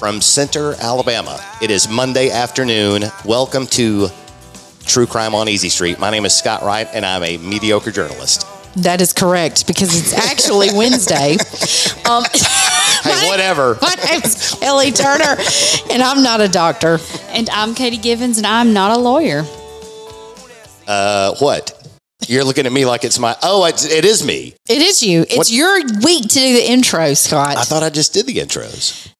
from Center, Alabama. It is Monday afternoon. Welcome to True Crime on Easy Street. My name is Scott Wright, and I'm a mediocre journalist. That is correct, because it's actually Wednesday. Hey, whatever. My name is Kelly Turner, and I'm not a doctor. And I'm Katie Givens, and I'm not a lawyer. What? You're looking at me like it's my... Oh, it is me. It is you. It's what? Your week to do the intro, Scott. I thought I just did the intros.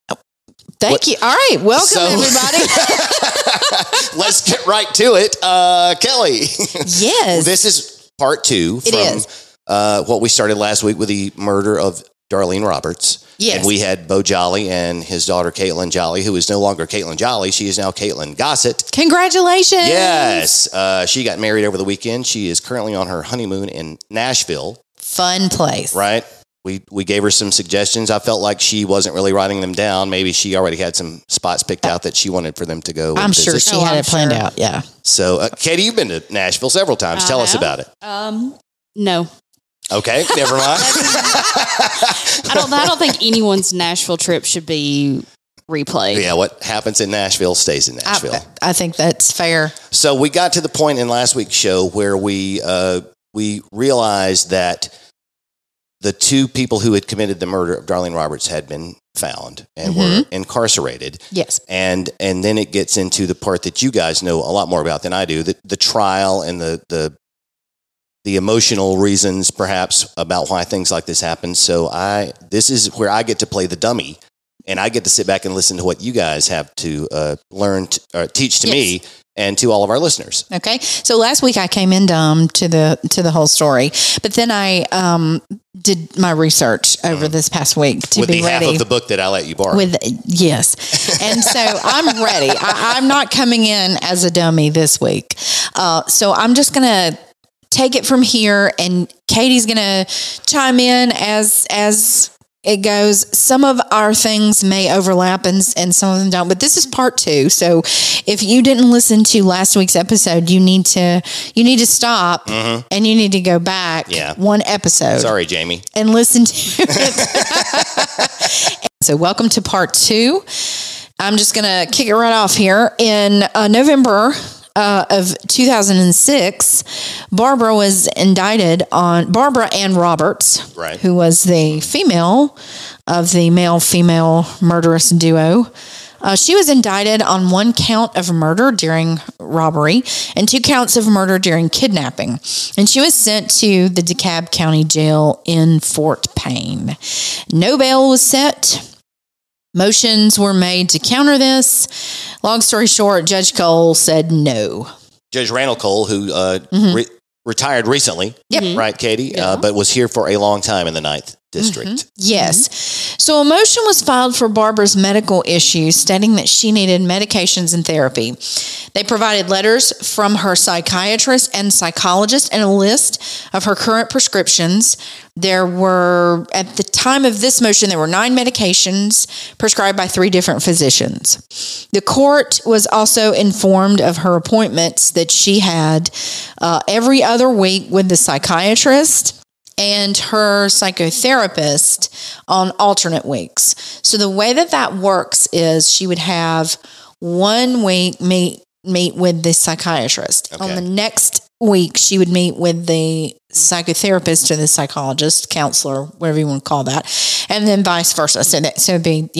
Thank you. All right. Welcome, everybody. Let's get right to it. Kelly. Yes. This is part two from what we started last week with the murder of Darlene Roberts. Yes. And we had Bo Jolly and his daughter, Caitlin Jolly, who is no longer Caitlin Jolly. She is now Caitlin Gossett. Congratulations. Yes. She got married over the weekend. She is currently on her honeymoon in Nashville. Fun place. Right. We gave her some suggestions. I felt like she wasn't really writing them down. Maybe she already had some spots picked out that she wanted for them to go. I'm sure she had it planned out. Yeah. So, Katie, you've been to Nashville several times. Tell us about it. No. Okay, never mind. I don't think anyone's Nashville trip should be replayed. Yeah, what happens in Nashville stays in Nashville. I think that's fair. So we got to the point in last week's show where we realized that the two people who had committed the murder of Darlene Roberts had been found and were incarcerated. Yes. And then it gets into the part that you guys know a lot more about than I do, the trial and the emotional reasons, perhaps, about why things like this happen. So this is where I get to play the dummy, and I get to sit back and listen to what you guys have to teach to me and to all of our listeners. Okay. So last week I came in dumb to the whole story, but then I did my research over this past week to be ready. With the half of the book that I let you borrow. Yes. And so I'm ready. I'm not coming in as a dummy this week. So I'm just going to take it from here, and Katie's going to chime in as it goes. Some of our things may overlap and some of them don't, but this is part two. So if you didn't listen to last week's episode, you need to stop and you need to go back one episode. Sorry, Jamie. And listen to it. So welcome to part two. I'm just going to kick it right off here. In November of 2006, Barbara was indicted on Barbara Ann Roberts, who was the female of the male-female murderous duo. She was indicted on one count of murder during robbery and two counts of murder during kidnapping. And she was sent to the DeKalb County Jail in Fort Payne. No bail was set. Motions were made to counter this. Long story short, Judge Cole said no. Judge Randall Cole, who retired recently, right, Katie, but was here for a long time in the 9th District. Yes. So a motion was filed for Barbara's medical issues, stating that she needed medications and therapy. They provided letters from her psychiatrist and psychologist and a list of her current prescriptions. There were, at the time of this motion, there were 9 medications prescribed by 3 different physicians. The court was also informed of her appointments that she had every other week with the psychiatrist and her psychotherapist on alternate weeks. So the way that works is she would have one week meet with the psychiatrist. Okay. On the next week, she would meet with the psychotherapist or the psychologist, counselor, whatever you want to call that, and then vice versa. So it'd be,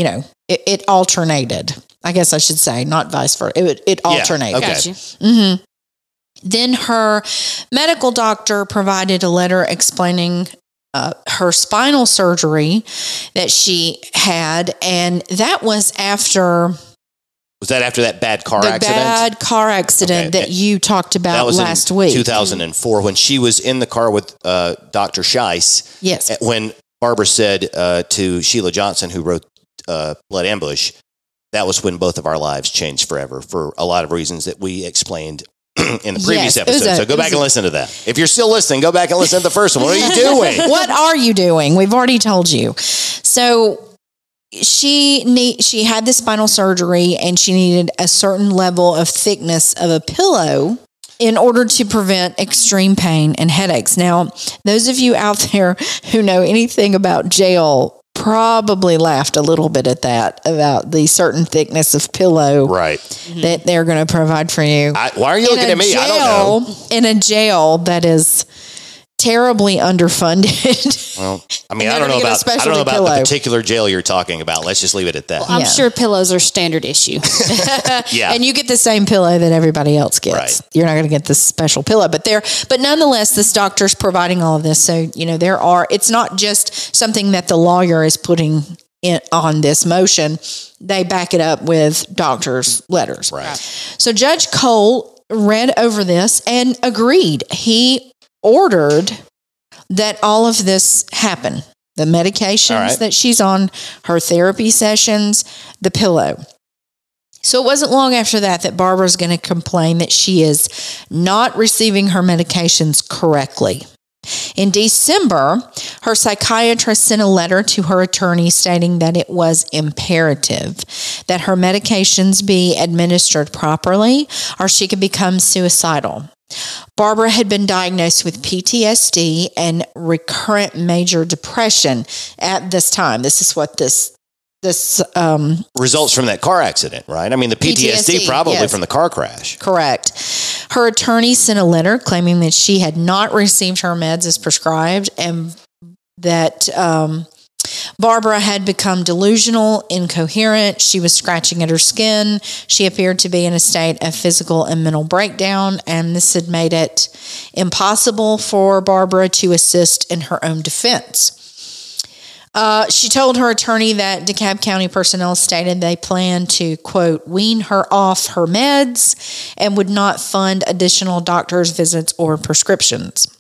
it alternated. I guess I should say, not vice versa. It alternated. Yeah, okay. Mm-hmm. Then her medical doctor provided a letter explaining her spinal surgery that she had, and that was after... Was that after that bad car accident? The bad car accident that you talked about last week. That was in 2004 when she was in the car with Dr. Scheiss. Yes. When Barbara said to Sheila Johnson, who wrote Blood Ambush, that was when both of our lives changed forever for a lot of reasons that we explained in the previous episode. So go back and listen to that. If you're still listening, go back and listen to the first one. What are you doing? What are you doing? We've already told you. So she had the spinal surgery and she needed a certain level of thickness of a pillow in order to prevent extreme pain and headaches. Now, those of you out there who know anything about jail probably laughed a little bit at that, about the certain thickness of pillow that they're going to provide for you. Why are you looking at me? Jail, I don't know. In a jail that is terribly underfunded. Well, I mean, I don't know about the particular jail you're talking about. Let's just leave it at that. Well, I'm sure pillows are standard issue. Yeah. And you get the same pillow that everybody else gets. Right. You're not going to get this special pillow, but nonetheless, this doctor's providing all of this. So, you know, it's not just something that the lawyer is putting on this motion. They back it up with doctor's letters. Right. So Judge Cole read over this and agreed. He ordered that all of this happen. The medications that she's on, her therapy sessions, the pillow. So it wasn't long after that Barbara's going to complain that she is not receiving her medications correctly. In December, her psychiatrist sent a letter to her attorney stating that it was imperative that her medications be administered properly or she could become suicidal. Barbara had been diagnosed with PTSD and recurrent major depression at this time. This is what this results from that car accident, right? I mean, the PTSD probably from the car crash. Correct. Her attorney sent a letter claiming that she had not received her meds as prescribed and that Barbara had become delusional, incoherent. She was scratching at her skin. She appeared to be in a state of physical and mental breakdown, and this had made it impossible for Barbara to assist in her own defense. She told her attorney that DeKalb County personnel stated they planned to, quote, wean her off her meds and would not fund additional doctor's visits or prescriptions.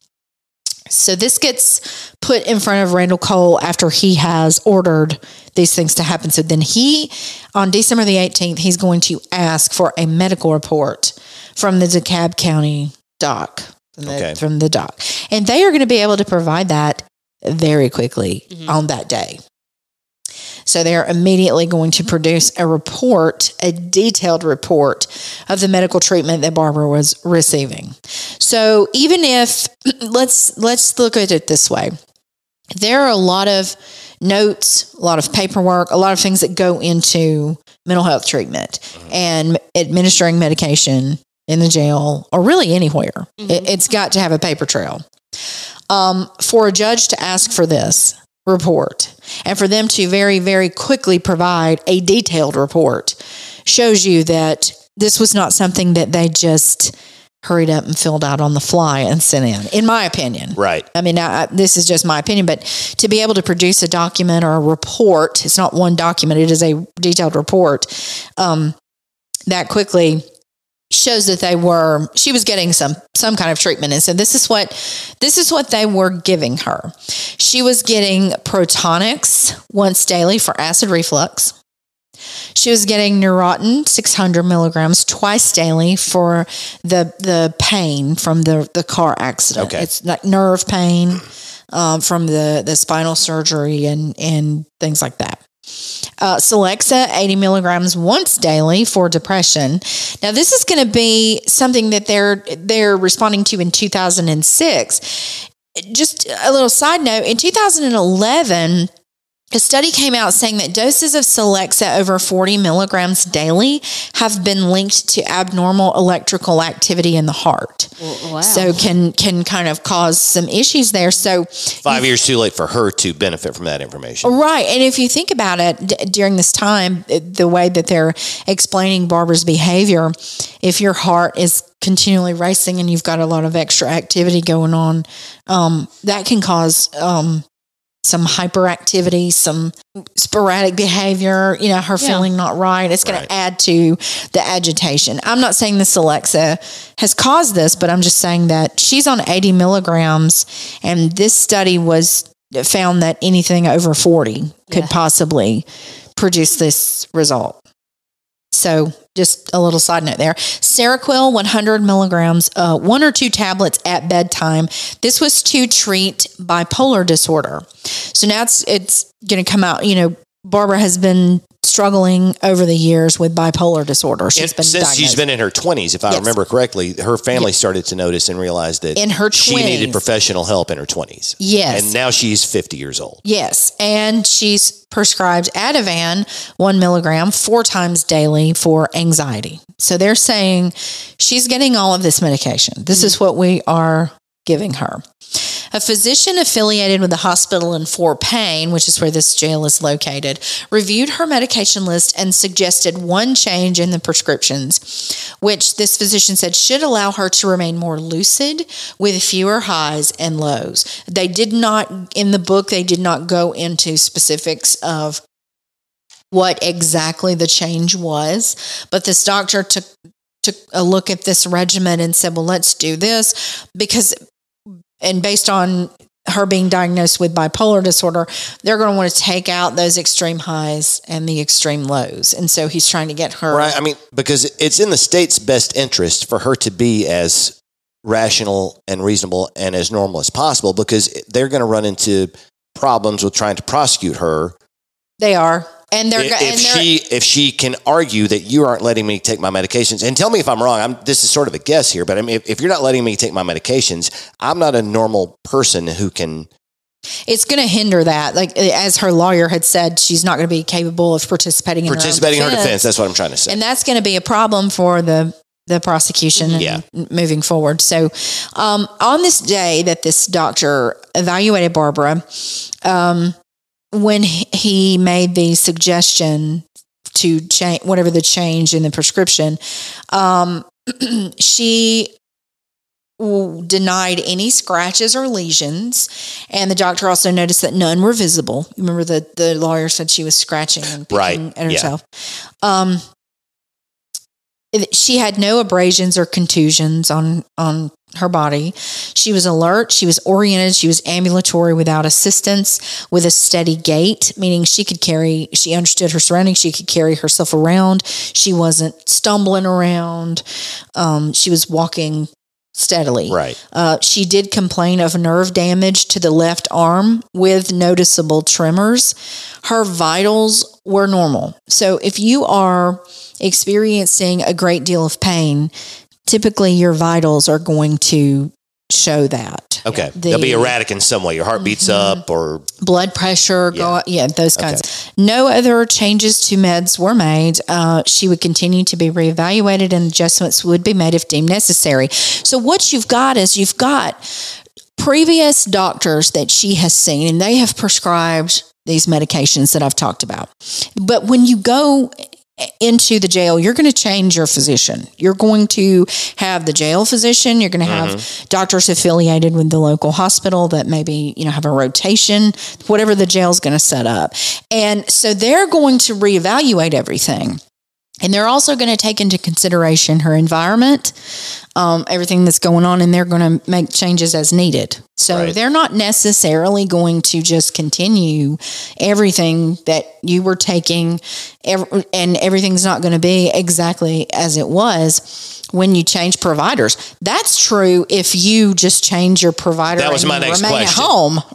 So this gets put in front of Randall Cole after he has ordered these things to happen. So then on December the 18th, he's going to ask for a medical report from the DeKalb County doc, from the doc. And they are going to be able to provide that very quickly on that day. So they're immediately going to produce a detailed report of the medical treatment that Barbara was receiving. So even if, let's look at it this way. There are a lot of notes, a lot of paperwork, a lot of things that go into mental health treatment and administering medication in the jail or really anywhere. It's got to have a paper trail. For a judge to ask for this report and for them to very, very quickly provide a detailed report shows you that this was not something that they just hurried up and filled out on the fly and sent in my opinion. Right. I mean, this is just my opinion, but to be able to produce a document or a report, it's not one document, it is a detailed report that quickly shows that she was getting some kind of treatment. And so this is what they were giving her. She was getting Protonix once daily for acid reflux. She was getting Neurontin 600 milligrams twice daily for the pain from the car accident. Okay. It's like nerve pain from the spinal surgery and things like that. Celexa, 80 milligrams once daily for depression. Now, this is going to be something that they're responding to in 2006. Just a little side note, in 2011, a study came out saying that doses of Celexa over 40 milligrams daily have been linked to abnormal electrical activity in the heart. Wow. So can kind of cause some issues there. So 5 years too late for her to benefit from that information. Right. And if you think about it, during this time, the way that they're explaining Barbara's behavior, if your heart is continually racing and you've got a lot of extra activity going on, that can cause some hyperactivity, some sporadic behavior, you know, her feeling not right. It's going to add to the agitation. I'm not saying the Celexa has caused this, but I'm just saying that she's on 80 milligrams, and this study found that anything over 40 could possibly produce this result. So just a little side note there. Seroquel, 100 milligrams, one or two tablets at bedtime. This was to treat bipolar disorder. So now it's going to come out, you know, Barbara has been struggling over the years with bipolar disorder. She's been in her 20s, if I remember correctly. Her family started to notice and realize that she needed professional help in her 20s. Yes. And now she's 50 years old. Yes. And she's prescribed Ativan, 1 milligram, 4 times daily for anxiety. So they're saying she's getting all of this medication. This is what we are giving her. A physician affiliated with the hospital in Fort Payne, which is where this jail is located, reviewed her medication list and suggested one change in the prescriptions, which this physician said should allow her to remain more lucid with fewer highs and lows. They did not, in the book, they did not go into specifics of what exactly the change was, but this doctor took a look at this regimen and said, well, let's do this because... And based on her being diagnosed with bipolar disorder, they're going to want to take out those extreme highs and the extreme lows. And so he's trying to get her. Right. I mean, because it's in the state's best interest for her to be as rational and reasonable and as normal as possible, because they're going to run into problems with trying to prosecute her. They are. And they're if she can argue that you aren't letting me take my medications, and tell me if I'm wrong. This is sort of a guess here, but I mean, if you're not letting me take my medications, I'm not a normal person who can. It's going to hinder that. Like as her lawyer had said, she's not going to be capable of participating in her defense. That's what I'm trying to say, and that's going to be a problem for the prosecution and moving forward. So, on this day that this doctor evaluated Barbara, when he made the suggestion to change whatever the change in the prescription, she denied any scratches or lesions, and the doctor also noticed that none were visible. Remember that the lawyer said she was scratching and picking at herself. She had no abrasions or contusions on her body. She was alert. She was oriented. She was ambulatory without assistance, with a steady gait, meaning she understood her surroundings. She could carry herself around. She wasn't stumbling around. She was walking steadily. Right. She did complain of nerve damage to the left arm with noticeable tremors. Her vitals were normal. So if you are experiencing a great deal of pain, typically your vitals are going to show that. Okay. They'll be erratic in some way. Your heart beats up or... Blood pressure. Those kinds. Okay. No other changes to meds were made. She would continue to be reevaluated and adjustments would be made if deemed necessary. So what you've got is previous doctors that she has seen, and they have prescribed these medications that I've talked about. But when you go... into the jail, you're going to change your physician. You're going to have the jail physician. You're going to have doctors affiliated with the local hospital that maybe, have a rotation, whatever the jail's going to set up. And so they're going to reevaluate everything. And they're also going to take into consideration her environment, everything that's going on, and they're going to make changes as needed. So they're not necessarily going to just continue everything that you were taking, and everything's not going to be exactly as it was when you change providers. That's true if you just change your provider at home.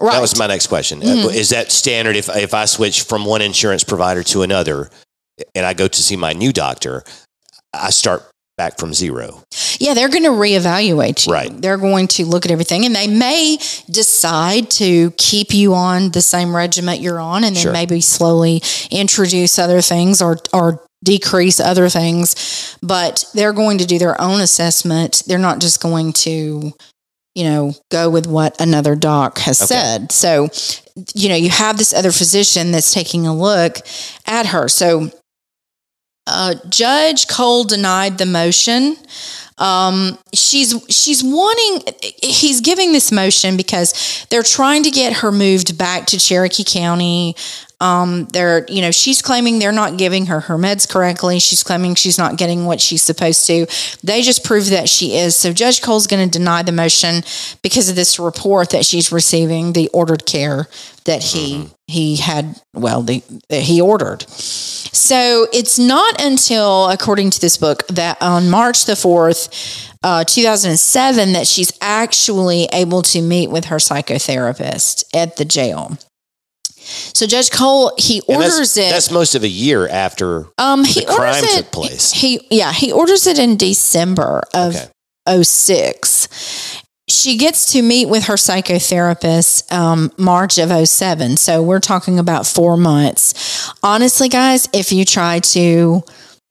Right. That was my next question. Is that standard if I switch from one insurance provider to another, and I go to see my new doctor, I start back from zero? Yeah, they're going to reevaluate you. Right. They're going to look at everything, and they may decide to keep you on the same regimen you're on, and then maybe slowly introduce other things or decrease other things. But they're going to do their own assessment. They're not just going to... go with what another doc has said. So, you have this other physician that's taking a look at her. So, Judge Cole denied the motion. He's giving this motion because they're trying to get her moved back to Cherokee County. She's claiming they're not giving her meds correctly. She's claiming she's not getting what she's supposed to. They just prove that she is. So Judge Cole's going to deny the motion because of this report that she's receiving, the ordered care that he ordered. So it's not until, according to this book, that on March the 4th, 2007, that she's actually able to meet with her psychotherapist at the jail. So Judge Cole, he orders it. That's most of a year after the crime took place. He orders it in December of 06. She gets to meet with her psychotherapist March of 07. So we're talking about 4 months. Honestly, guys, if you try to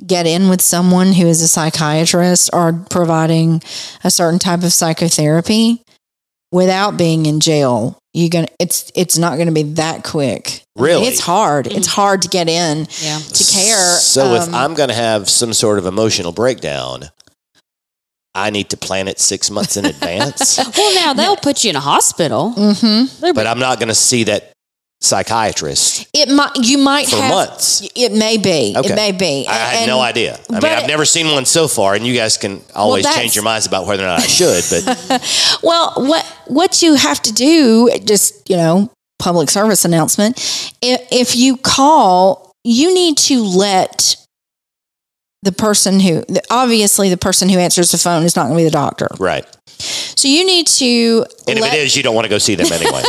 get in with someone who is a psychiatrist or providing a certain type of psychotherapy without being in jail, it's not going to be that quick. Really? I mean, it's hard. It's hard to get in to care. So if I'm going to have some sort of emotional breakdown, I need to plan it 6 months in advance. Well, now they'll put you in a hospital. Mm-hmm. But I'm not going to see that psychiatrist. You might have months. It may be. Okay. It may be. I had no idea. I mean, I've never seen one so far, and you guys can always change your minds about whether or not I should. But well, what you have to do, just public service announcement. If you call, you need to let the person who, obviously the person who answers the phone is not going to be the doctor. Right. So you need to... And if it is, you don't want to go see them anyway.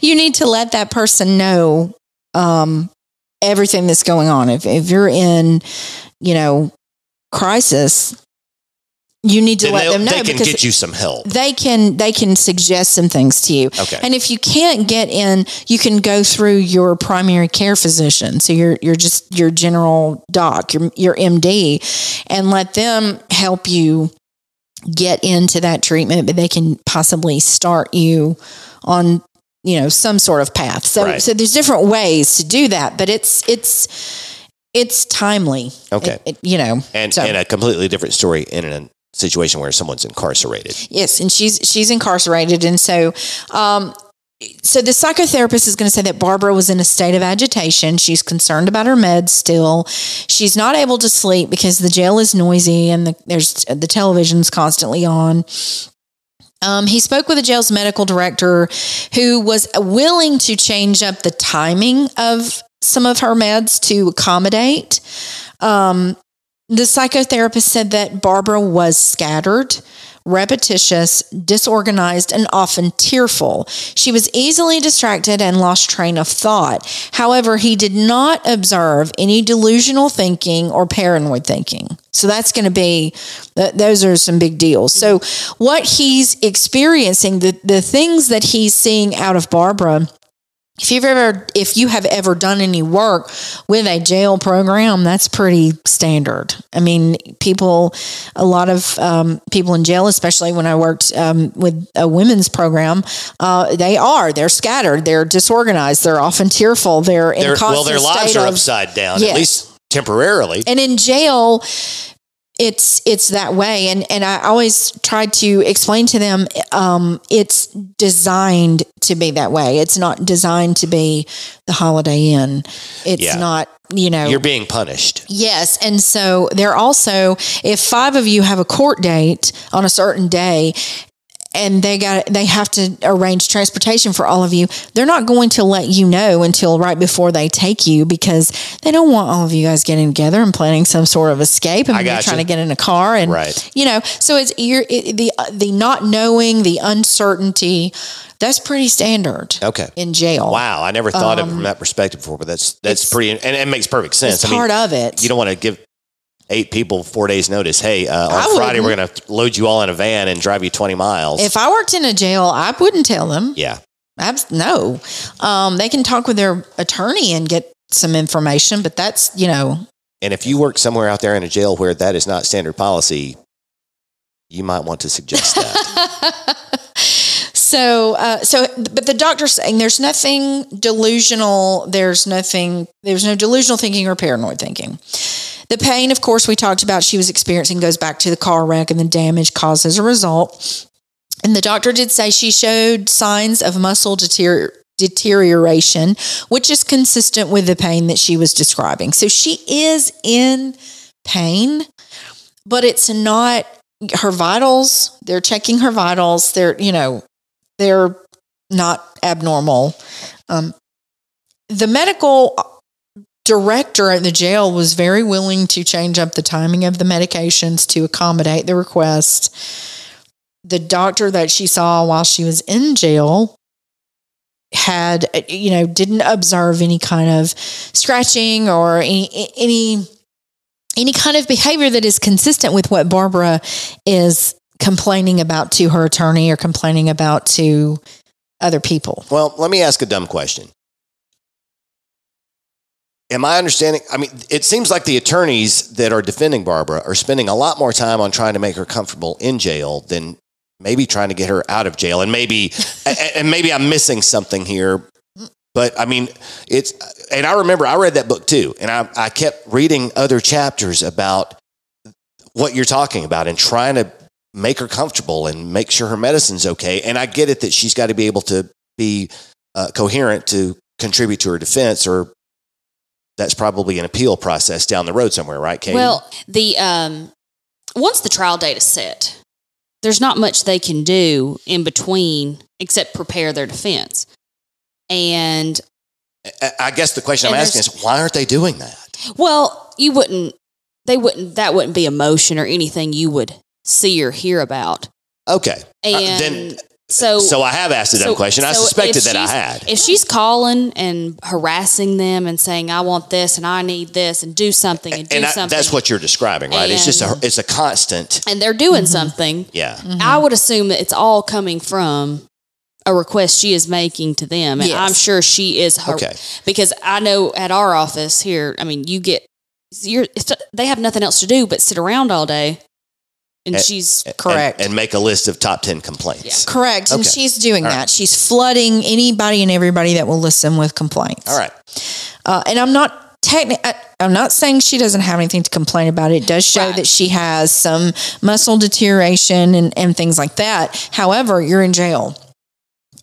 You need to let that person know everything that's going on. If you're in, crisis, you need to let them know. They can get you some help. They can suggest some things to you. Okay. And if you can't get in, you can go through your primary care physician. So you're just your general doc, your MD, and let them help you get into that treatment, but they can possibly start you on, some sort of path. So, So there's different ways to do that, but it's timely. Okay. And a completely different story in a situation where someone's incarcerated. Yes. And she's incarcerated. And so the psychotherapist is going to say that Barbara was in a state of agitation. She's concerned about her meds still. She's not able to sleep because the jail is noisy and the television's constantly on. He spoke with the jail's medical director, who was willing to change up the timing of some of her meds to accommodate. The psychotherapist said that Barbara was scattered, repetitious, disorganized, and often tearful. She was easily distracted and lost train of thought. However, he did not observe any delusional thinking or paranoid thinking. So that's going to be, those are some big deals. So what he's experiencing, the things that he's seeing out of Barbara, if you have ever done any work with a jail program, that's pretty standard. I mean, a lot of people in jail, especially when I worked with a women's program, they're scattered, they're disorganized, they're often tearful, they're in constant their lives are upside down, at least temporarily. And in jail, it's that way. And I always try to explain to them, it's designed to be that way. It's not designed to be the Holiday Inn. It's not, You're being punished. Yes. And so they're also, if 5 of you have a court date on a certain day, and they have to arrange transportation for all of you, they're not going to let you know until right before they take you, because they don't want all of you guys getting together and planning some sort of escape and trying to get in a car. And, so the not knowing, the uncertainty, that's pretty standard. Okay. In jail. Wow. I never thought of it from that perspective before, but that's pretty, and it makes perfect sense. It's part of it. You don't want to give 8 people 4 days notice. Hey, on Friday we're going to load you all in a van and drive you 20 miles. If I worked in a jail, I wouldn't tell them. Yeah. No. They can talk with their attorney and get some information, but that's, And if you work somewhere out there in a jail where that is not standard policy, you might want to suggest that. So, but the doctor's saying there's no delusional thinking or paranoid thinking. The pain, of course, we talked about she was experiencing goes back to the car wreck and the damage caused as a result. And the doctor did say she showed signs of muscle deterioration, which is consistent with the pain that she was describing. So she is in pain, but it's not her vitals. They're checking her vitals. They're not abnormal. The medical director at the jail was very willing to change up the timing of the medications to accommodate the request. The doctor that she saw while she was in jail had, you know, didn't observe any kind of scratching or any kind of behavior that is consistent with what Barbara is complaining about to her attorney or complaining about to other people. Well, let me ask a dumb question. Am I understanding? I mean, it seems like the attorneys that are defending Barbara are spending a lot more time on trying to make her comfortable in jail than maybe trying to get her out of jail. And maybe, and maybe I'm missing something here, but I mean, it's, and I remember I read that book too. And I kept reading other chapters about what you're talking about and trying to make her comfortable and make sure her medicine's okay. And I get it that she's got to be able to be coherent to contribute to her defense, or that's probably an appeal process down the road somewhere, right, Katie? Well, the once the trial date is set, there's not much they can do in between except prepare their defense. And I guess the question I'm asking is, why aren't they doing that? Well, that wouldn't be a motion or anything you would see or hear about. Okay. And then so I have asked a dumb question. I suspected that I had. If she's calling and harassing them and saying, I want this and I need this and do something and do something. That's what you're describing, right? It's just it's a constant. And they're doing something. Yeah. Mm-hmm. I would assume that it's all coming from a request she is making to them. And yes. I'm sure she is. Okay. Because I know at our office here, I mean, they have nothing else to do but sit around all day. And she's correct. And make a list of top 10 complaints. Yeah. Correct. Okay. And she's doing that. She's flooding anybody and everybody that will listen with complaints. All right. And I'm not saying she doesn't have anything to complain about. It does show that she has some muscle deterioration and things like that. However, you're in jail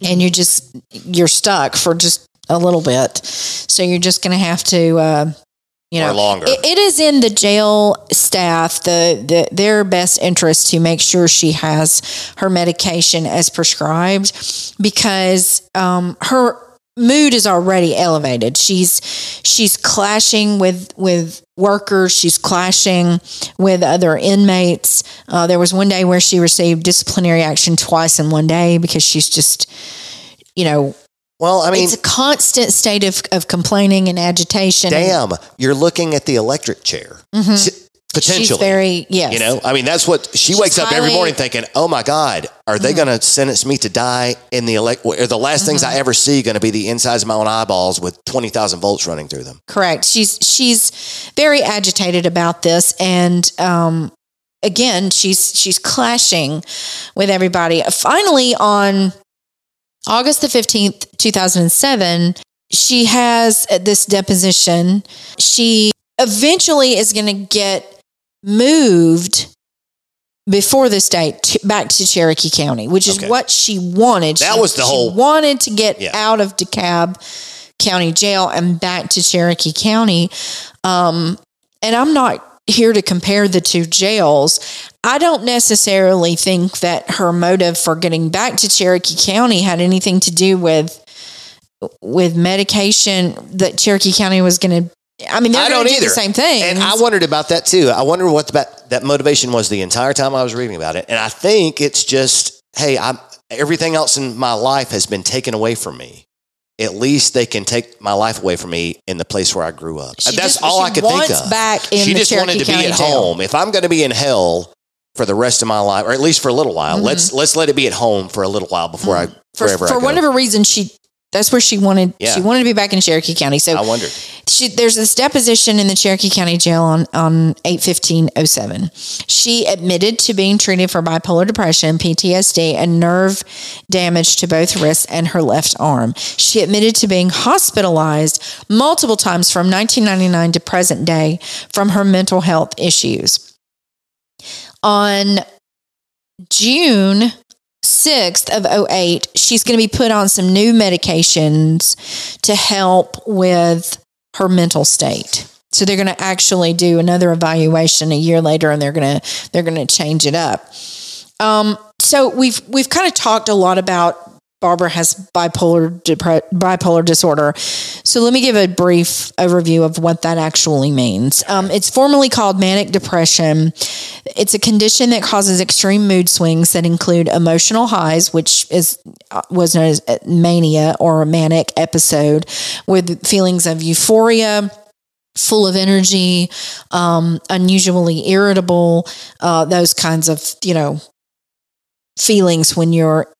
and you're stuck for just a little bit. So you're just going to have to, or longer. It is in the jail staff, their best interest to make sure she has her medication as prescribed, because her mood is already elevated. She's clashing with workers. She's clashing with other inmates. There was one day where she received disciplinary action twice in one day because she's just, Well, I mean, it's a constant state of complaining and agitation. Damn, you're looking at the electric chair. Mm-hmm. Potentially. She's very, yes. I mean, that's what she wakes up every morning thinking, oh my God, are they going to sentence me to die in the Are the last things I ever see going to be the insides of my own eyeballs with 20,000 volts running through them? Correct. She's very agitated about this. And, again, she's clashing with everybody. Finally, on August the 15th, 2007, she has this deposition. She eventually is going to get moved before this date back to Cherokee County, which is what she wanted. She wanted to get out of DeKalb County Jail and back to Cherokee County. And I'm not here to compare the two jails. I don't necessarily think that her motive for getting back to Cherokee County had anything to do with medication that Cherokee County was going to. I mean, I don't do either. The same thing. And I wondered about that too. I wondered what that motivation was the entire time I was reading about it. And I think it's just, hey, everything else in my life has been taken away from me. At least they can take my life away from me in the place where I grew up. That's all I could think of. She just wanted to be at home. If I'm going to be in hell for the rest of my life, or at least for a little while, let's let it be at home for a little while before I go. For whatever reason, that's where she wanted. Yeah. She wanted to be back in Cherokee County. So I wondered. There's this deposition in the Cherokee County Jail on 8/15/07. She admitted to being treated for bipolar depression, PTSD, and nerve damage to both wrists and her left arm. She admitted to being hospitalized multiple times from 1999 to present day from her mental health issues. On June 6th of 08, she's going to be put on some new medications to help with her mental state. So they're going to actually do another evaluation a year later, and they're going to change it up. So we've kind of talked a lot about Barbara has bipolar disorder. So let me give a brief overview of what that actually means. It's formally called manic depression. It's a condition that causes extreme mood swings that include emotional highs, which was known as mania or a manic episode, with feelings of euphoria, full of energy, unusually irritable, those kinds of, feelings when you're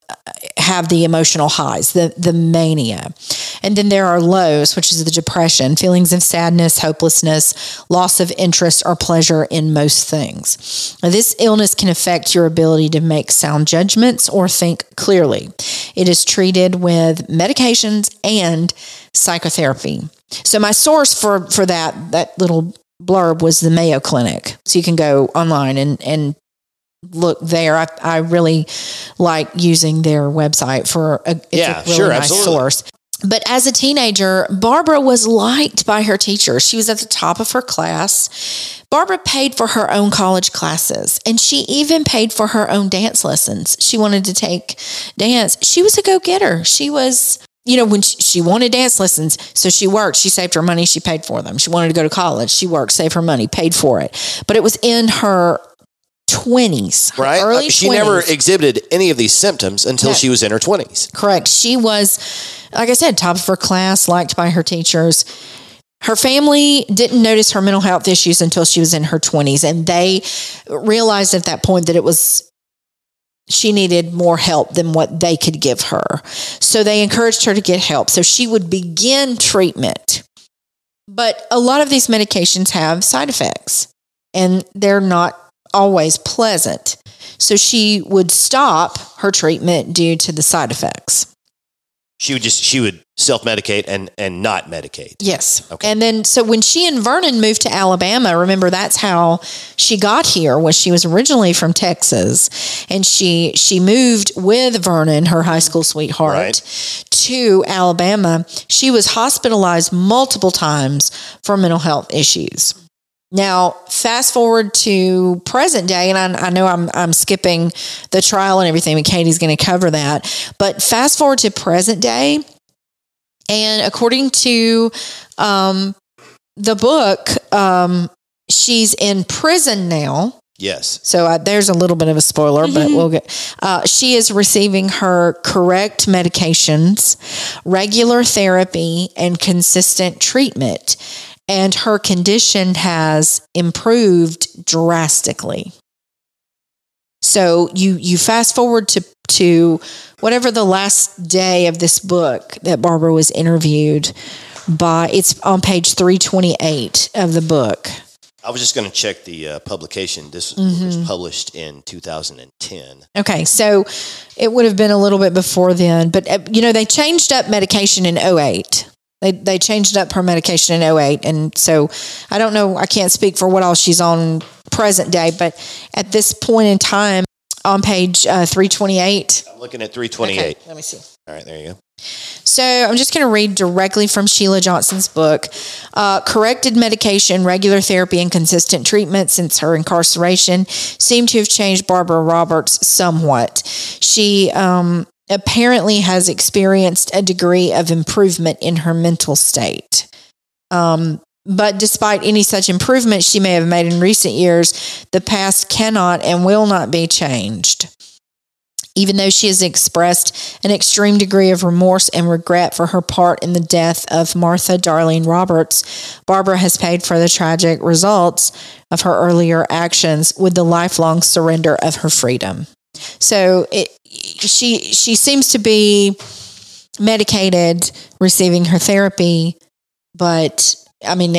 have the emotional highs, the mania. And then there are lows, which is the depression, feelings of sadness, hopelessness, loss of interest or pleasure in most things. Now, this illness can affect your ability to make sound judgments or think clearly. It is treated with medications and psychotherapy. So my source for that little blurb was the Mayo Clinic. So you can go online and look there. I really like using their website for a really nice source. But as a teenager, Barbara was liked by her teacher. She was at the top of her class. Barbara paid for her own college classes, and she even paid for her own dance lessons. She wanted to take dance. She was a go-getter. She was, when she wanted dance lessons, so she worked, she saved her money, she paid for them. She wanted to go to college, she worked, saved her money, paid for it. But it was in her 20s, right? Early 20s. She never exhibited any of these symptoms until she was in her 20s. Correct. She was, like I said, top of her class, liked by her teachers. Her family didn't notice her mental health issues until she was in her 20s, and they realized at that point that she needed more help than what they could give her. So they encouraged her to get help. So she would begin treatment. But a lot of these medications have side effects, and they're not always pleasant. So she would stop her treatment due to the side effects. She would self-medicate and not medicate. Yes. Okay. And then, so when she and Vernon moved to Alabama, remember that's how she got here, was she was originally from Texas, and she moved with Vernon, her high school sweetheart, right, to Alabama. She was hospitalized multiple times for mental health issues. Now, fast forward to present day, and I know I'm skipping the trial and everything, and Katie's going to cover that, but fast forward to present day, and according to the book, she's in prison now. Yes. So there's a little bit of a spoiler, but we'll get. She is receiving her correct medications, regular therapy, and consistent treatment. And her condition has improved drastically. So you fast forward to whatever the last day of this book that Barbara was interviewed by. It's on page 328 of the book. I was just going to check the publication. This was published in 2010. Okay, so it would have been a little bit before then. But, they changed up medication in 2008. They changed up her medication in 2008, and so I don't know, I can't speak for what all she's on present day, but at this point in time, on page 328. I'm looking at 328. Okay, let me see. All right, there you go. So I'm just going to read directly from Sheila Johnson's book. Corrected medication, regular therapy, and consistent treatment since her incarceration seem to have changed Barbara Roberts somewhat. She apparently has experienced a degree of improvement in her mental state. But despite any such improvement she may have made in recent years, the past cannot and will not be changed. Even though she has expressed an extreme degree of remorse and regret for her part in the death of Martha Darlene Roberts, Barbara has paid for the tragic results of her earlier actions with the lifelong surrender of her freedom. So she seems to be medicated, receiving her therapy, but I mean,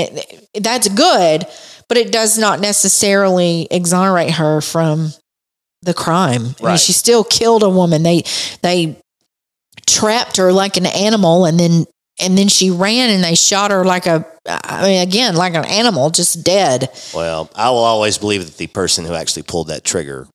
that's good, but it does not necessarily exonerate her from the crime. Right. I mean, she still killed a woman. They trapped her like an animal, and then she ran, and they shot her like an animal, just dead. Well, I will always believe that the person who actually pulled that trigger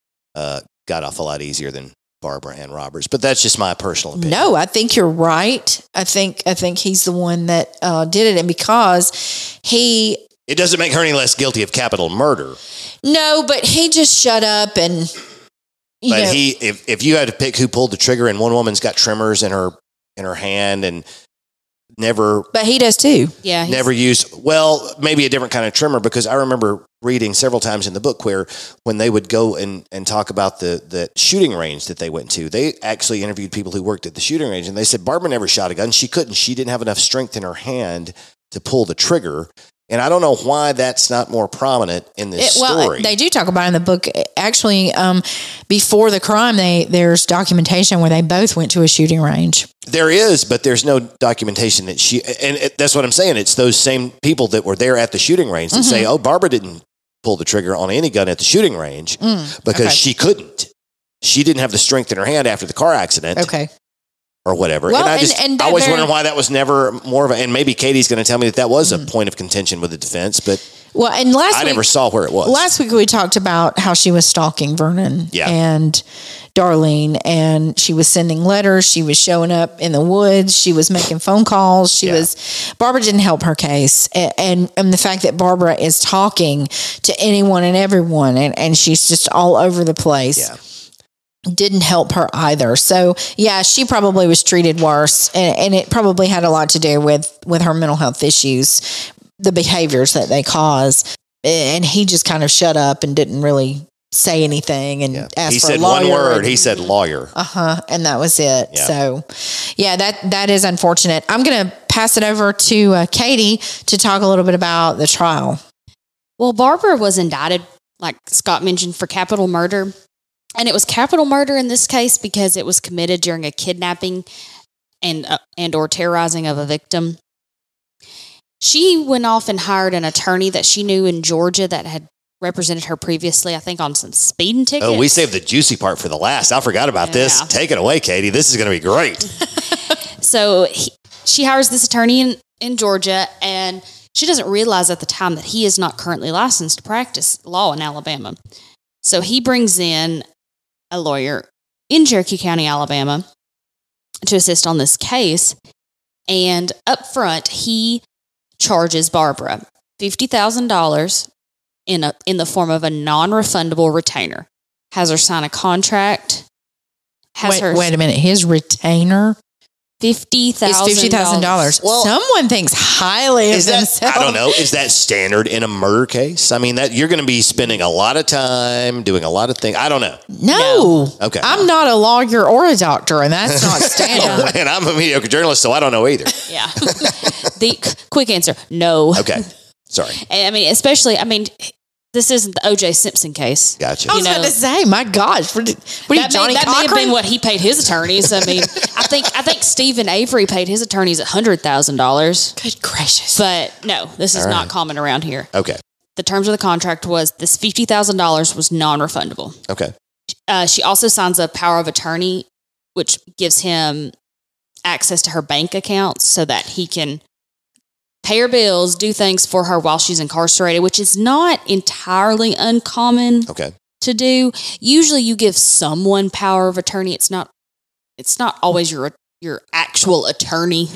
got off a lot easier than Barbara Ann Roberts, but that's just my personal opinion. No, I think you're right. I think he's the one that did it, and because it doesn't make her any less guilty of capital murder. No, but he just shut up and But yeah. If you had to pick who pulled the trigger, and one woman's got tremors in her hand and never. But he does too. Yeah. Never used. Well, maybe a different kind of tremor, because I remember reading several times in the book where when they would go and talk about the shooting range that they went to, they actually interviewed people who worked at the shooting range, and they said Barbara never shot a gun. She couldn't. She didn't have enough strength in her hand to pull the trigger. And I don't know why that's not more prominent in this story. They do talk about it in the book. Actually, before the crime, there's documentation where they both went to a shooting range. There is, but there's no documentation that she... And that's what I'm saying. It's those same people that were there at the shooting range that say, oh, Barbara didn't pull the trigger on any gun at the shooting range because she couldn't. She didn't have the strength in her hand after the car accident. Okay. Or whatever. Well, and I always wondered why that was never more of a, and maybe Katie's going to tell me that was a point of contention with the defense, but I never saw where it was. Last week we talked about how she was stalking Vernon and Darlene, and she was sending letters. She was showing up in the woods. She was making phone calls. She was, Barbara didn't help her case. And the fact that Barbara is talking to anyone and everyone, and she's just all over the place. Yeah. Didn't help her either. So yeah, she probably was treated worse, and it probably had a lot to do with her mental health issues, the behaviors that they cause. And he just kind of shut up and didn't really say anything and asked for a lawyer. He said one word. He said lawyer. And that was it. Yeah. So yeah, that is unfortunate. I'm going to pass it over to Katie to talk a little bit about the trial. Well, Barbara was indicted, like Scott mentioned, for capital murder. And it was capital murder in this case because it was committed during a kidnapping and or terrorizing of a victim. She went off and hired an attorney that she knew in Georgia that had represented her previously, I think, on some speeding tickets. Oh, we saved the juicy part for the last. I forgot about this. Take it away, Katie. This is going to be great. So she hires this attorney in Georgia, and she doesn't realize at the time that he is not currently licensed to practice law in Alabama. So he brings in a lawyer in Cherokee County, Alabama, to assist on this case. And up front, he charges Barbara $50,000 in the form of a non-refundable retainer. Has her sign a contract. Wait a minute. His retainer? $50,000. Well, someone thinks highly of themselves. I don't know. Is that standard in a murder case? I mean, that you're going to be spending a lot of time doing a lot of things. I don't know. No. Okay. I'm not a lawyer or a doctor, and that's not standard. And I'm a mediocre journalist, so I don't know either. Yeah. The quick answer, no. Okay. Sorry. I mean, this isn't the O.J. Simpson case. Gotcha. I was about to say, my gosh, that may have been what he paid his attorneys. I mean, I think Stephen Avery paid his attorneys $100,000. Good gracious! But no, this is not common around here. Okay. The terms of the contract was this $50,000 was non-refundable. Okay. She also signs a power of attorney, which gives him access to her bank accounts so that he can pay her bills, do things for her while she's incarcerated, which is not entirely uncommon to do. Usually you give someone power of attorney. It's not always your actual attorney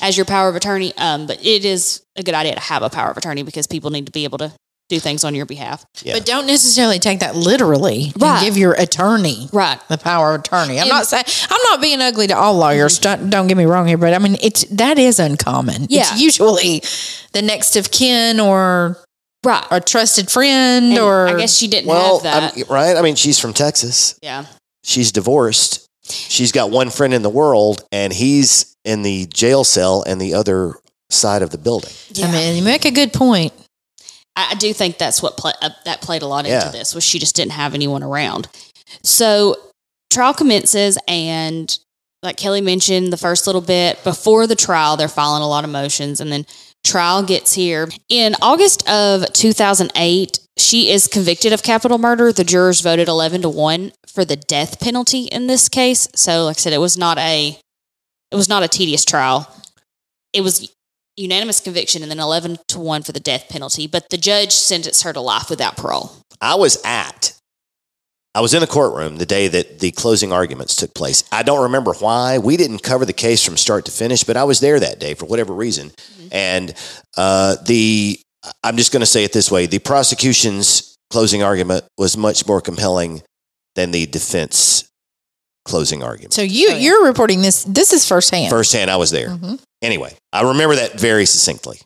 as your power of attorney, but it is a good idea to have a power of attorney because people need to be able to do things on your behalf. Yeah. But don't necessarily take that literally and give your attorney the power of attorney. I'm not being ugly to all lawyers. Don't get me wrong here, but I mean, that is uncommon. Yeah. It's usually the next of kin or a trusted friend or... I guess she didn't have that. Right? I mean, she's from Texas. Yeah. She's divorced. She's got one friend in the world and he's in the jail cell and the other side of the building. Yeah. I mean, you make a good point. I do think that's what that played a lot into this, was she just didn't have anyone around. So trial commences, and like Kelly mentioned, the first little bit before the trial, they're filing a lot of motions, and then trial gets here. In August of 2008, she is convicted of capital murder. The jurors voted 11-1 for the death penalty in this case. So like I said, it was not a tedious trial. It was unanimous conviction and then 11-1 for the death penalty, but the judge sentenced her to life without parole. I was in the courtroom the day that the closing arguments took place. I don't remember why. We didn't cover the case from start to finish, but I was there that day for whatever reason. Mm-hmm. And I'm just going to say it this way. The prosecution's closing argument was much more compelling than the defense closing argument. So you're reporting this. This is firsthand. Firsthand, I was there. Mm-hmm. Anyway, I remember that very succinctly.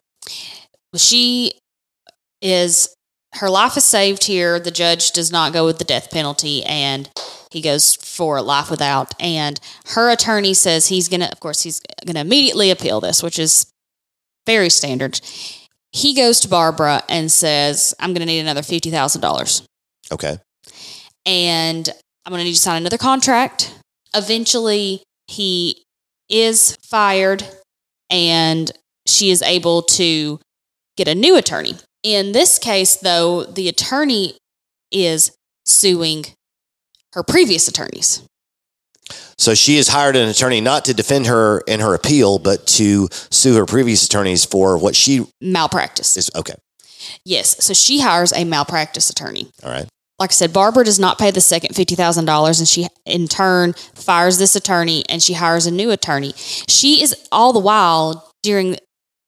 Her life is saved here. The judge does not go with the death penalty, and he goes for life without. And her attorney says he's going to immediately appeal this, which is very standard. He goes to Barbara and says, I'm going to need another $50,000. Okay. And I'm going to need you to sign another contract. Eventually, he is fired, and she is able to get a new attorney. In this case, though, the attorney is suing her previous attorneys. So she has hired an attorney not to defend her in her appeal, but to sue her previous attorneys for what she... malpractice. Okay. Yes. So she hires a malpractice attorney. All right. Like I said, Barbara does not pay the second $50,000, and she, in turn, fires this attorney, and she hires a new attorney. She is, all the while, during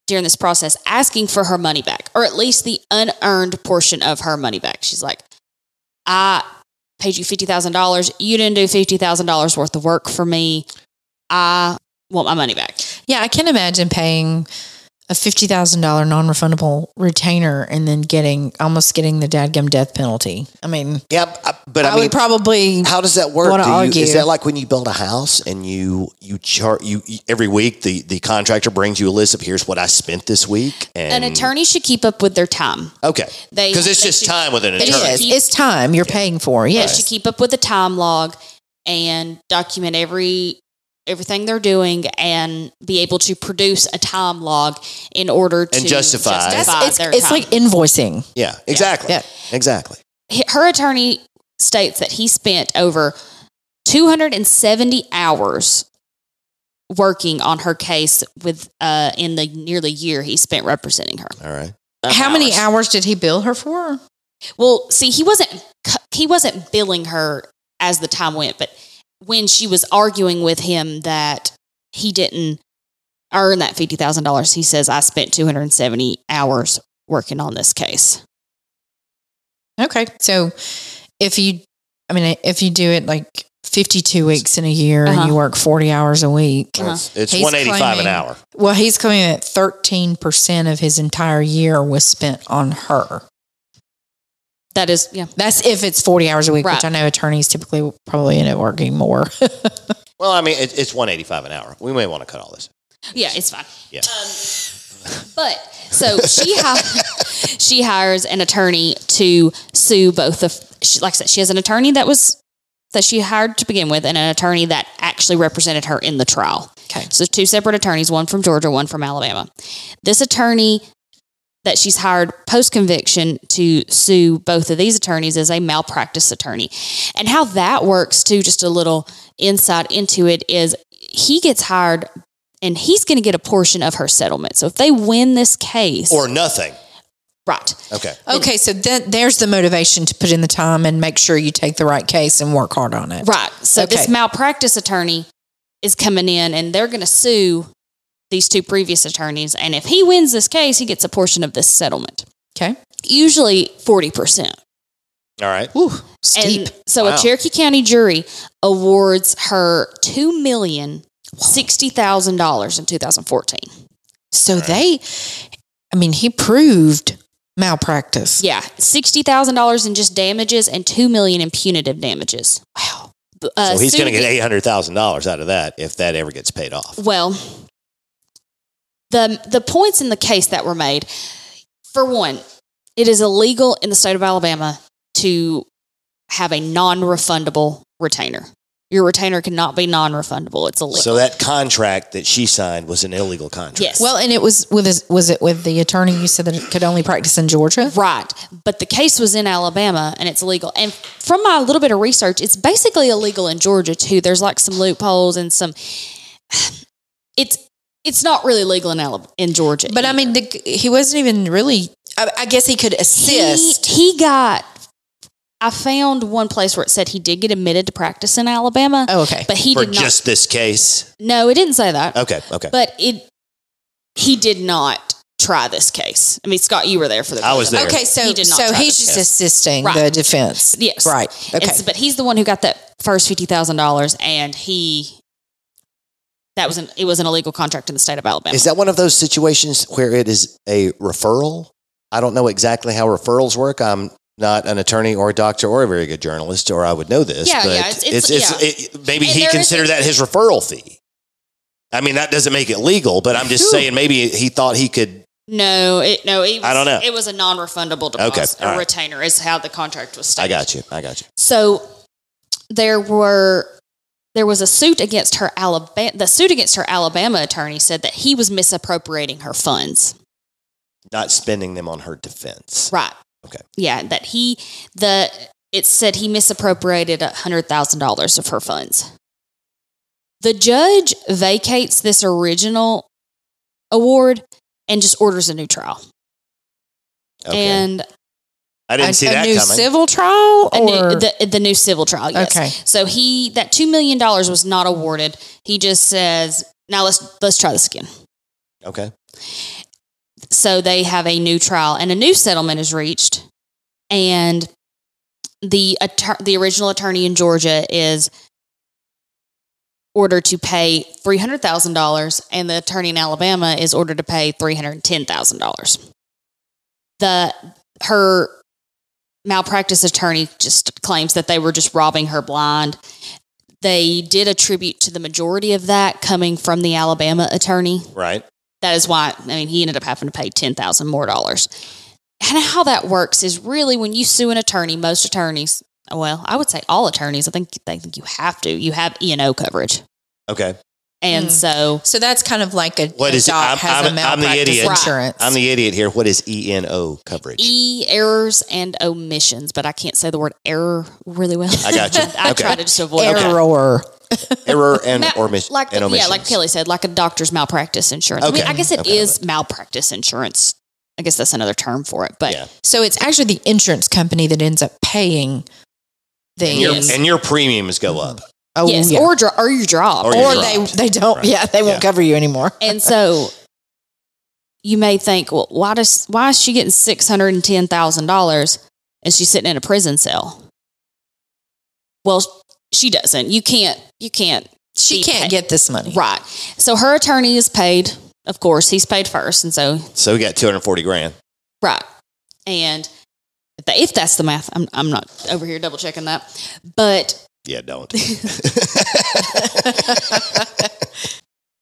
this process, asking for her money back, or at least the unearned portion of her money back. She's like, I paid you $50,000. You didn't do $50,000 worth of work for me. I want my money back. Yeah, I can imagine paying a $50,000 non-refundable retainer and then getting the dadgum death penalty. I mean, yeah, but I mean, would probably. How does that work? Is that like when you build a house and you every week the contractor brings you a list of here's what I spent this week? And an attorney should keep up with their time. Okay, because it's just time with an attorney. It's time you're paying for. Yeah, should keep up with the time log and document everything they're doing and be able to produce a time log in order to justify their time. It's like invoicing. Yeah, exactly. Yeah. Exactly. Her attorney states that he spent over 270 hours working on her case with in the nearly year he spent representing her. All right. How many hours did he bill her for? Well, see, he wasn't billing her as the time went, but when she was arguing with him that he didn't earn that $50,000, he says, I spent 270 hours working on this case. Okay. So if you do it like 52 weeks in a year and you work 40 hours a week, it's 185 an hour. Well, he's claiming that 13% of his entire year was spent on her. That is, yeah. That's if it's 40 hours a week, right, which I know attorneys typically probably end up working more. Well, I mean, it's $185 an hour. We may want to cut all this. Yeah, it's fine. Yeah. But so she hires an attorney to sue both like I said, she has an attorney that she hired to begin with, and an attorney that actually represented her in the trial. Okay. So two separate attorneys, one from Georgia, one from Alabama. This attorney that she's hired post-conviction to sue both of these attorneys as a malpractice attorney. And how that works, too, just a little insight into it, is he gets hired and he's going to get a portion of her settlement. So if they win this case... or nothing. Right. Okay. Okay, so then there's the motivation to put in the time and make sure you take the right case and work hard on it. Right. So this malpractice attorney is coming in and they're going to sue these two previous attorneys, and if he wins this case, he gets a portion of this settlement. Okay. Usually 40%. All right. Ooh, steep. And so a Cherokee County jury awards her $2,060,000 in 2014. So he proved malpractice. Yeah. $60,000 in just damages and $2 million in punitive damages. Wow. So he's going to get $800,000 out of that if that ever gets paid off. Well... The points in the case that were made, for one, it is illegal in the state of Alabama to have a non-refundable retainer. Your retainer cannot be non-refundable. It's illegal. So that contract that she signed was an illegal contract. Yes. Well, and it was with the attorney you said that it could only practice in Georgia? Right. But the case was in Alabama, and it's illegal. And from my little bit of research, it's basically illegal in Georgia, too. There's like some loopholes and some... It's not really legal in Georgia. But, either. I mean, he wasn't even really... I guess he could assist. He got... I found one place where it said he did get admitted to practice in Alabama. Oh, okay. But he did not... For just this case? No, it didn't say that. Okay, okay. But he did not try this case. I mean, Scott, you were there for the I was there. Okay, so he did not so he's just case. Assisting right. the defense. Yes. Right. Okay. So, but he's the one who got that first $50,000 and it was an illegal contract in the state of Alabama. Is that one of those situations where it is a referral? I don't know exactly how referrals work. I'm not an attorney or a doctor or a very good journalist, or I would know this. Yeah, but yeah. Maybe he considered that his referral fee. I mean, that doesn't make it legal, but I'm just saying maybe he thought he could. I don't know. It was a non-refundable deposit. Okay, a retainer is how the contract was stated. I got you. So there was a suit against her Alabama. The suit against her Alabama attorney said that he was misappropriating her funds, not spending them on her defense. Right. Okay. Yeah, it said he misappropriated $100,000 of her funds. The judge vacates this original award and just orders a new trial. Okay. And I didn't see that coming. A new civil trial? The new civil trial, yes. Okay. So that $2 million was not awarded. He just says, now let's try this again. Okay. So they have a new trial and a new settlement is reached. And the original attorney in Georgia is ordered to pay $300,000 and the attorney in Alabama is ordered to pay $310,000. Her malpractice attorney just claims that they were just robbing her blind. They did attribute to the majority of that coming from the Alabama attorney. Right. That is why, I mean, he ended up having to pay $10,000 more. And how that works is really when you sue an attorney, most attorneys, well, I would say all attorneys, I think you have to. You have E&O coverage. Okay. And so that's kind of like insurance. I'm the idiot here. What is E&O coverage? Errors and omissions, but I can't say the word error really well. I got you. I try to just avoid error. Okay. Error and omission. Yeah, like Kelly said, like a doctor's malpractice insurance. Okay. I mean, I guess it is malpractice insurance. I guess that's another term for it. But so it's actually the insurance company that ends up paying. And your premiums go up. Oh, yes. Yeah. Or you drop. Or they don't. Right. Yeah, they won't cover you anymore. And so you may think, well, why is she getting $610,000 and she's sitting in a prison cell? Well, she doesn't. You can't. She can't get this money. Right. So her attorney is paid. Of course, he's paid first, and so we got $240,000. Right. And if that's the math, I'm not over here double checking that, but yeah, don't.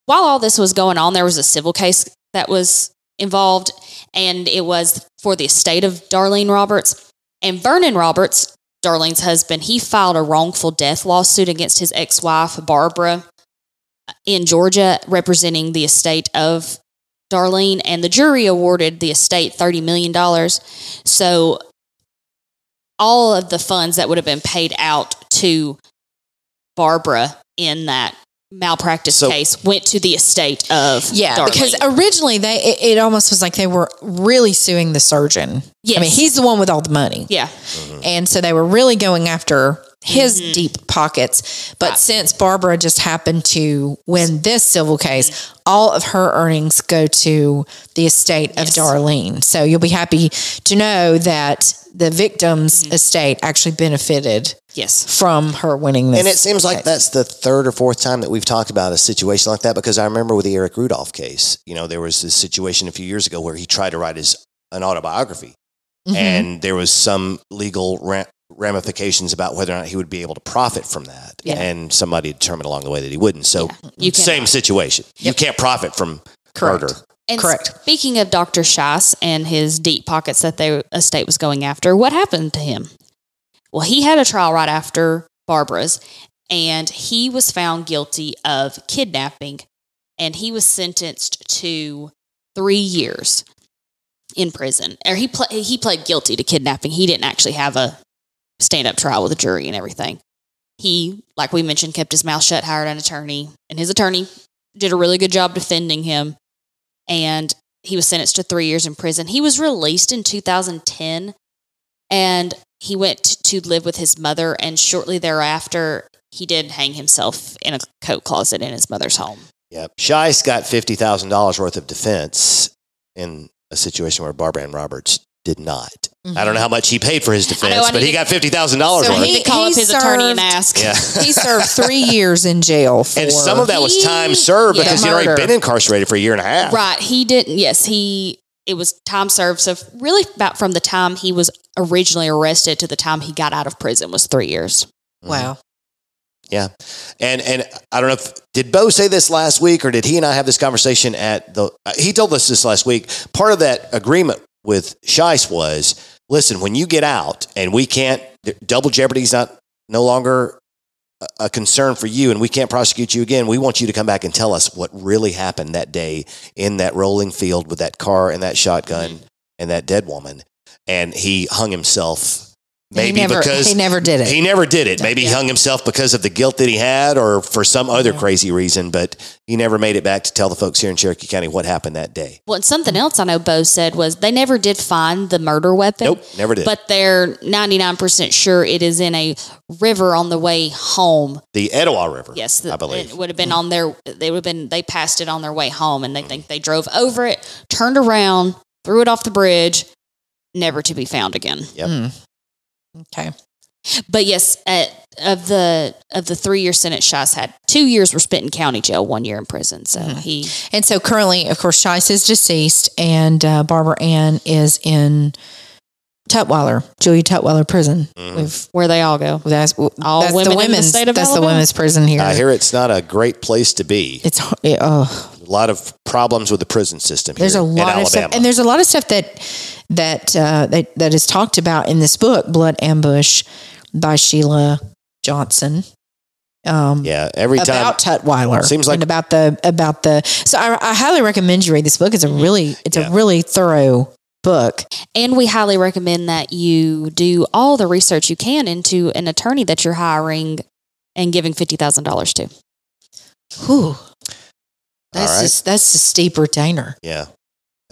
While all this was going on, there was a civil case that was involved, and it was for the estate of Darlene Roberts and Vernon Roberts, Darlene's husband. He filed a wrongful death lawsuit against his ex-wife Barbara in Georgia, representing the estate of Darlene, and the jury awarded the estate $30 million. So all of the funds that would have been paid out to Barbara in that malpractice case went to the estate of Darlene. Because originally it almost was like they were really suing the surgeon. Yes. I mean, he's the one with all the money. Yeah. Mm-hmm. And so they were really going after his deep pockets. But since Barbara just happened to win this civil case, all of her earnings go to the estate of Darlene. So you'll be happy to know that the victim's estate actually benefited from her winning this. And it seems like that's the third or fourth time that we've talked about a situation like that, because I remember with the Eric Rudolph case, there was this situation a few years ago where he tried to write an autobiography. Mm-hmm. And there was some legal ramifications about whether or not he would be able to profit from that. Yeah. And somebody determined along the way that he wouldn't. So same situation. Yep. You can't profit from murder. And speaking of Dr. Scheiss and his deep pockets that the estate was going after, what happened to him? Well, he had a trial right after Barbara's, and he was found guilty of kidnapping, and he was sentenced to 3 years in prison. Or he pled guilty to kidnapping. He didn't actually have a stand-up trial with a jury and everything. He, like we mentioned, kept his mouth shut, hired an attorney, and his attorney did a really good job defending him, and he was sentenced to 3 years in prison. He was released in 2010, and he went to live with his mother, and shortly thereafter, he did hang himself in a coat closet in his mother's home. Yep. Scheiss got $50,000 worth of defense, in a situation where Barbara Ann Roberts did not. Mm-hmm. I don't know how much he paid for his defense, but he got $50,000. So he called up his attorney and asked. Yeah. He served 3 years in jail for, and some of that was time served because he'd already been incarcerated for a year and a half. Right. He didn't. Yes. It was time served. So really about from the time he was originally arrested to the time he got out of prison was 3 years. Mm-hmm. Wow. Yeah. And I don't know if, did Bo say this last week or did he and I have this conversation at the, he told us this last week. Part of that agreement with Scheiss was, listen, when you get out and we can't, double jeopardy is no longer a concern for you and we can't prosecute you again, we want you to come back and tell us what really happened that day in that rolling field with that car and that shotgun and that dead woman. And he hung himself. Maybe because he never did it. He never did it. Maybe he hung himself because of the guilt that he had or for some other crazy reason, but he never made it back to tell the folks here in Cherokee County what happened that day. Well, and something else I know Bo said was they never did find the murder weapon. Nope, never did. But they're 99% sure it is in a river on the way home. The Etowah River, yes, I believe. It would have been on their, they passed it on their way home and they think they drove over it, turned around, threw it off the bridge, never to be found again. Yep. Okay. But yes, of the 3 year sentence Scheiss had, 2 years were spent in county jail, 1 year in prison. So so currently, of course, Scheiss is deceased and Barbara Ann is in Tutwiler, Julia Tutwiler prison. Where they all go. That's women in the state of Alabama. That's the women's prison here. I hear it's not a great place to be. A lot of problems with the prison system here in Alabama. There's a lot of stuff, and there's a lot of stuff that is talked about in this book, Blood Ambush, by Sheila Johnson. Every time about Tutwiler, seems like, and about the. So I highly recommend you read this book. It's a really thorough book, and we highly recommend that you do all the research you can into an attorney that you're hiring and giving $50,000 to. Whew. That's a steep retainer. Yeah.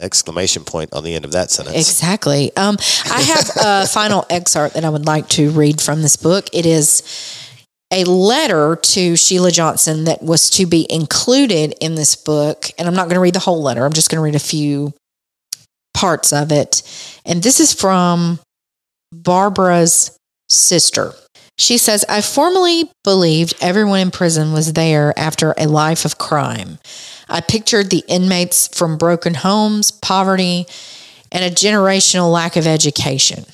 Exclamation point on the end of that sentence. Exactly. I have a final excerpt that I would like to read from this book. It is a letter to Sheila Johnson that was to be included in this book. And I'm not going to read the whole letter. I'm just going to read a few parts of it. And this is from Barbara's sister. She says, I formerly believed everyone in prison was there after a life of crime. I pictured the inmates from broken homes, poverty, and a generational lack of education.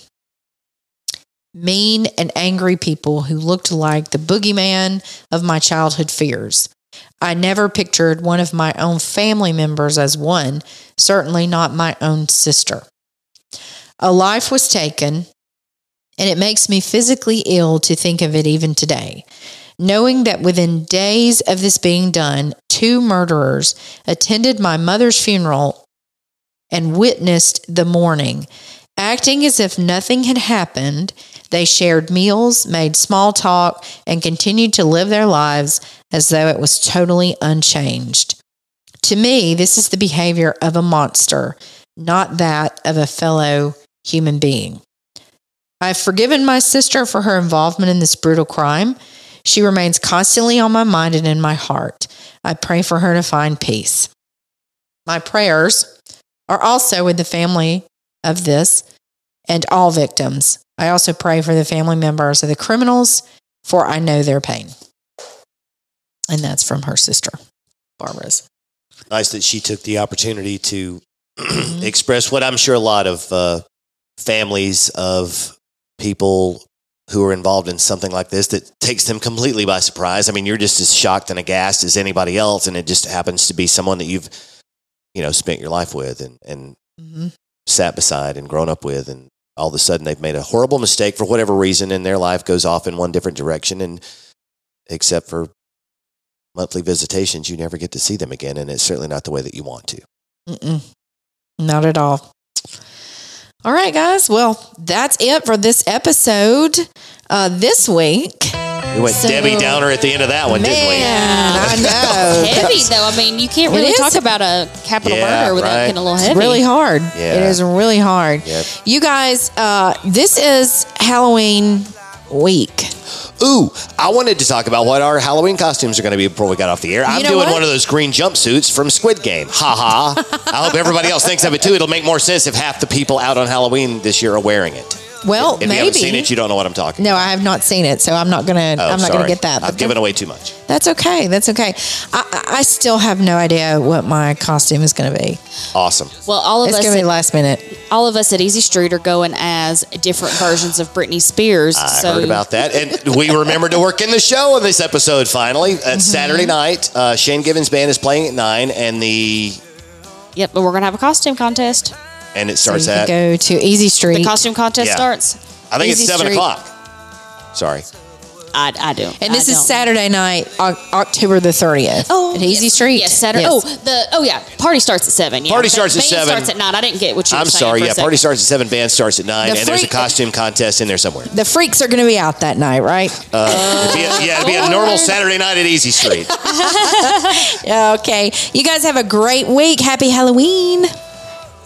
Mean and angry people who looked like the boogeyman of my childhood fears. I never pictured one of my own family members as one, certainly not my own sister. A life was taken, and it makes me physically ill to think of it even today. Knowing that within days of this being done, 2 murderers attended my mother's funeral and witnessed the mourning. Acting as if nothing had happened, they shared meals, made small talk, and continued to live their lives as though it was totally unchanged. To me, this is the behavior of a monster, not that of a fellow human being. I've forgiven my sister for her involvement in this brutal crime. She remains constantly on my mind and in my heart. I pray for her to find peace. My prayers are also with the family of this and all victims. I also pray for the family members of the criminals, for I know their pain. And that's from her sister, Barbara's. Nice that she took the opportunity to express what I'm sure a lot of families of people who are involved in something like this that takes them completely by surprise. I mean, you're just as shocked and aghast as anybody else, and it just happens to be someone that you've, spent your life with and sat beside and grown up with, and all of a sudden they've made a horrible mistake for whatever reason, and their life goes off in one different direction, and except for monthly visitations, you never get to see them again, and it's certainly not the way that you want to. Not at all. All right, guys. Well, that's it for this episode this week. We went Debbie Downer at the end of that one, didn't we? I know. Heavy, though. I mean, you can't really talk about a capital murder without getting a little heavy. It's really hard. Yeah. It is really hard. Yep. You guys, this is Halloween week. Ooh, I wanted to talk about what our Halloween costumes are going to be before we got off the air. I'm doing one of those green jumpsuits from Squid Game. Ha ha. I hope everybody else thinks of it too. It'll make more sense if half the people out on Halloween this year are wearing it. Well, if maybe. If you haven't seen it, you don't know what I'm talking about. No, I have not seen it, so I'm not going to get that. I've given away too much. That's okay. That's okay. I still have no idea what my costume is going to be. Awesome. Well, it's going to be last minute. All of us at Easy Street are going as different versions of Britney Spears. I heard about that. And we remembered to work in the show on this episode, finally. It's Saturday night. Shane Givens Band is playing at 9, and the... Yep, but we're going to have a costume contest. And it starts at... go to Easy Street. The costume contest starts. I think it's 7 o'clock. Sorry. I do. And this is Saturday night, October the 30th. Oh. At Easy Street. Yes, Saturday. Yes. Party starts at 7. Yeah. Party starts at 7. Band starts at 9. I didn't get what you were saying. I'm sorry. Yeah, party starts at 7. Band starts at 9. And there's a costume contest in there somewhere. The freaks are going to be out that night, right? It'll be a normal Saturday night at Easy Street. Okay. You guys have a great week. Happy Halloween.